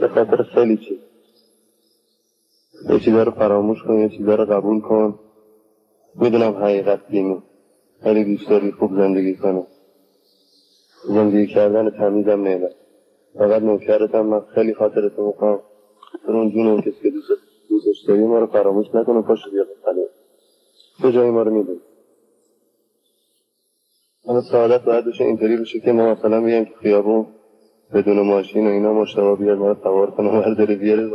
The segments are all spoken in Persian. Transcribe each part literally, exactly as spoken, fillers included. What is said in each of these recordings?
به خاطر خیلی چیز. یه چیزا رو فراموش کن، یه چیزا رو قبول کن. میدونم حقیقت بینی خیلی دوست داری خوب زندگی کنه، زندگی کردن تمیزم نیده، فقط نوکرتم من خیلی خاطرت میکنم. در اون جونم کسی که دوست دوستش داری ما رو فراموش نکنه، پاشو بیا بخلیم به جایی ما رو میدونی. اما سعادت باید بشه اینطوری بشه که ما مثلا بگیم که خیابون بدون ماشین و اینا مشتبه بیاد ما رو سوار کنه و برداره بیاره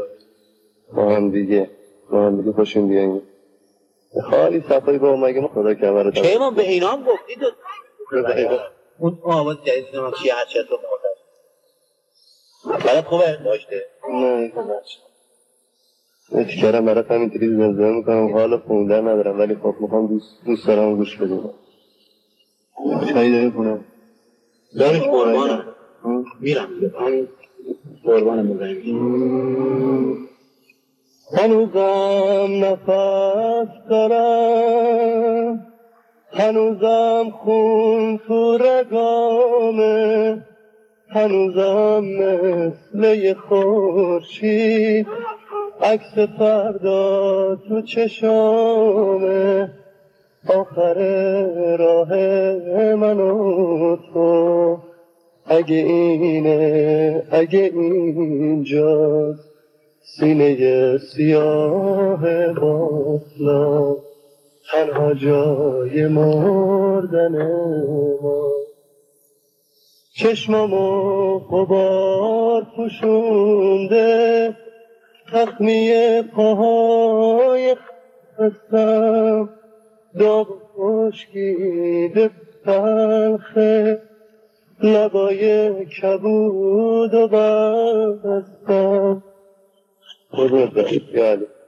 ما هم دیگه ما هم دیگه پاشیم بیاییم خالی صفایی با ما. اگه ما خدا کمر رو دارم چه ما به اینا هم گفتید اون آواز جدید نمیم چیه هر چیز رو خودم برای خوبه داشته نه ایتی کارم برای همین تریز نزده میکنم حالا خونده ندارم ولی خب میخوام دوست دارم گوش بدیم چایی داری کنم دارش قربانم میرم همین قربانم بزنیم هنوزم نفس دارم هنوزم خون تو رگامه هنوزم مثل خورشید عکس فردا تو چشامه آخر راه من و تو اگه اینه اگه اینجاست سینه سیاه باطلا تنها جای مردن ما چشمامو غبار پوشونده تخمیه پاهای خستم داغ خشکیده تلخه لبای کبود و بستم. What was that?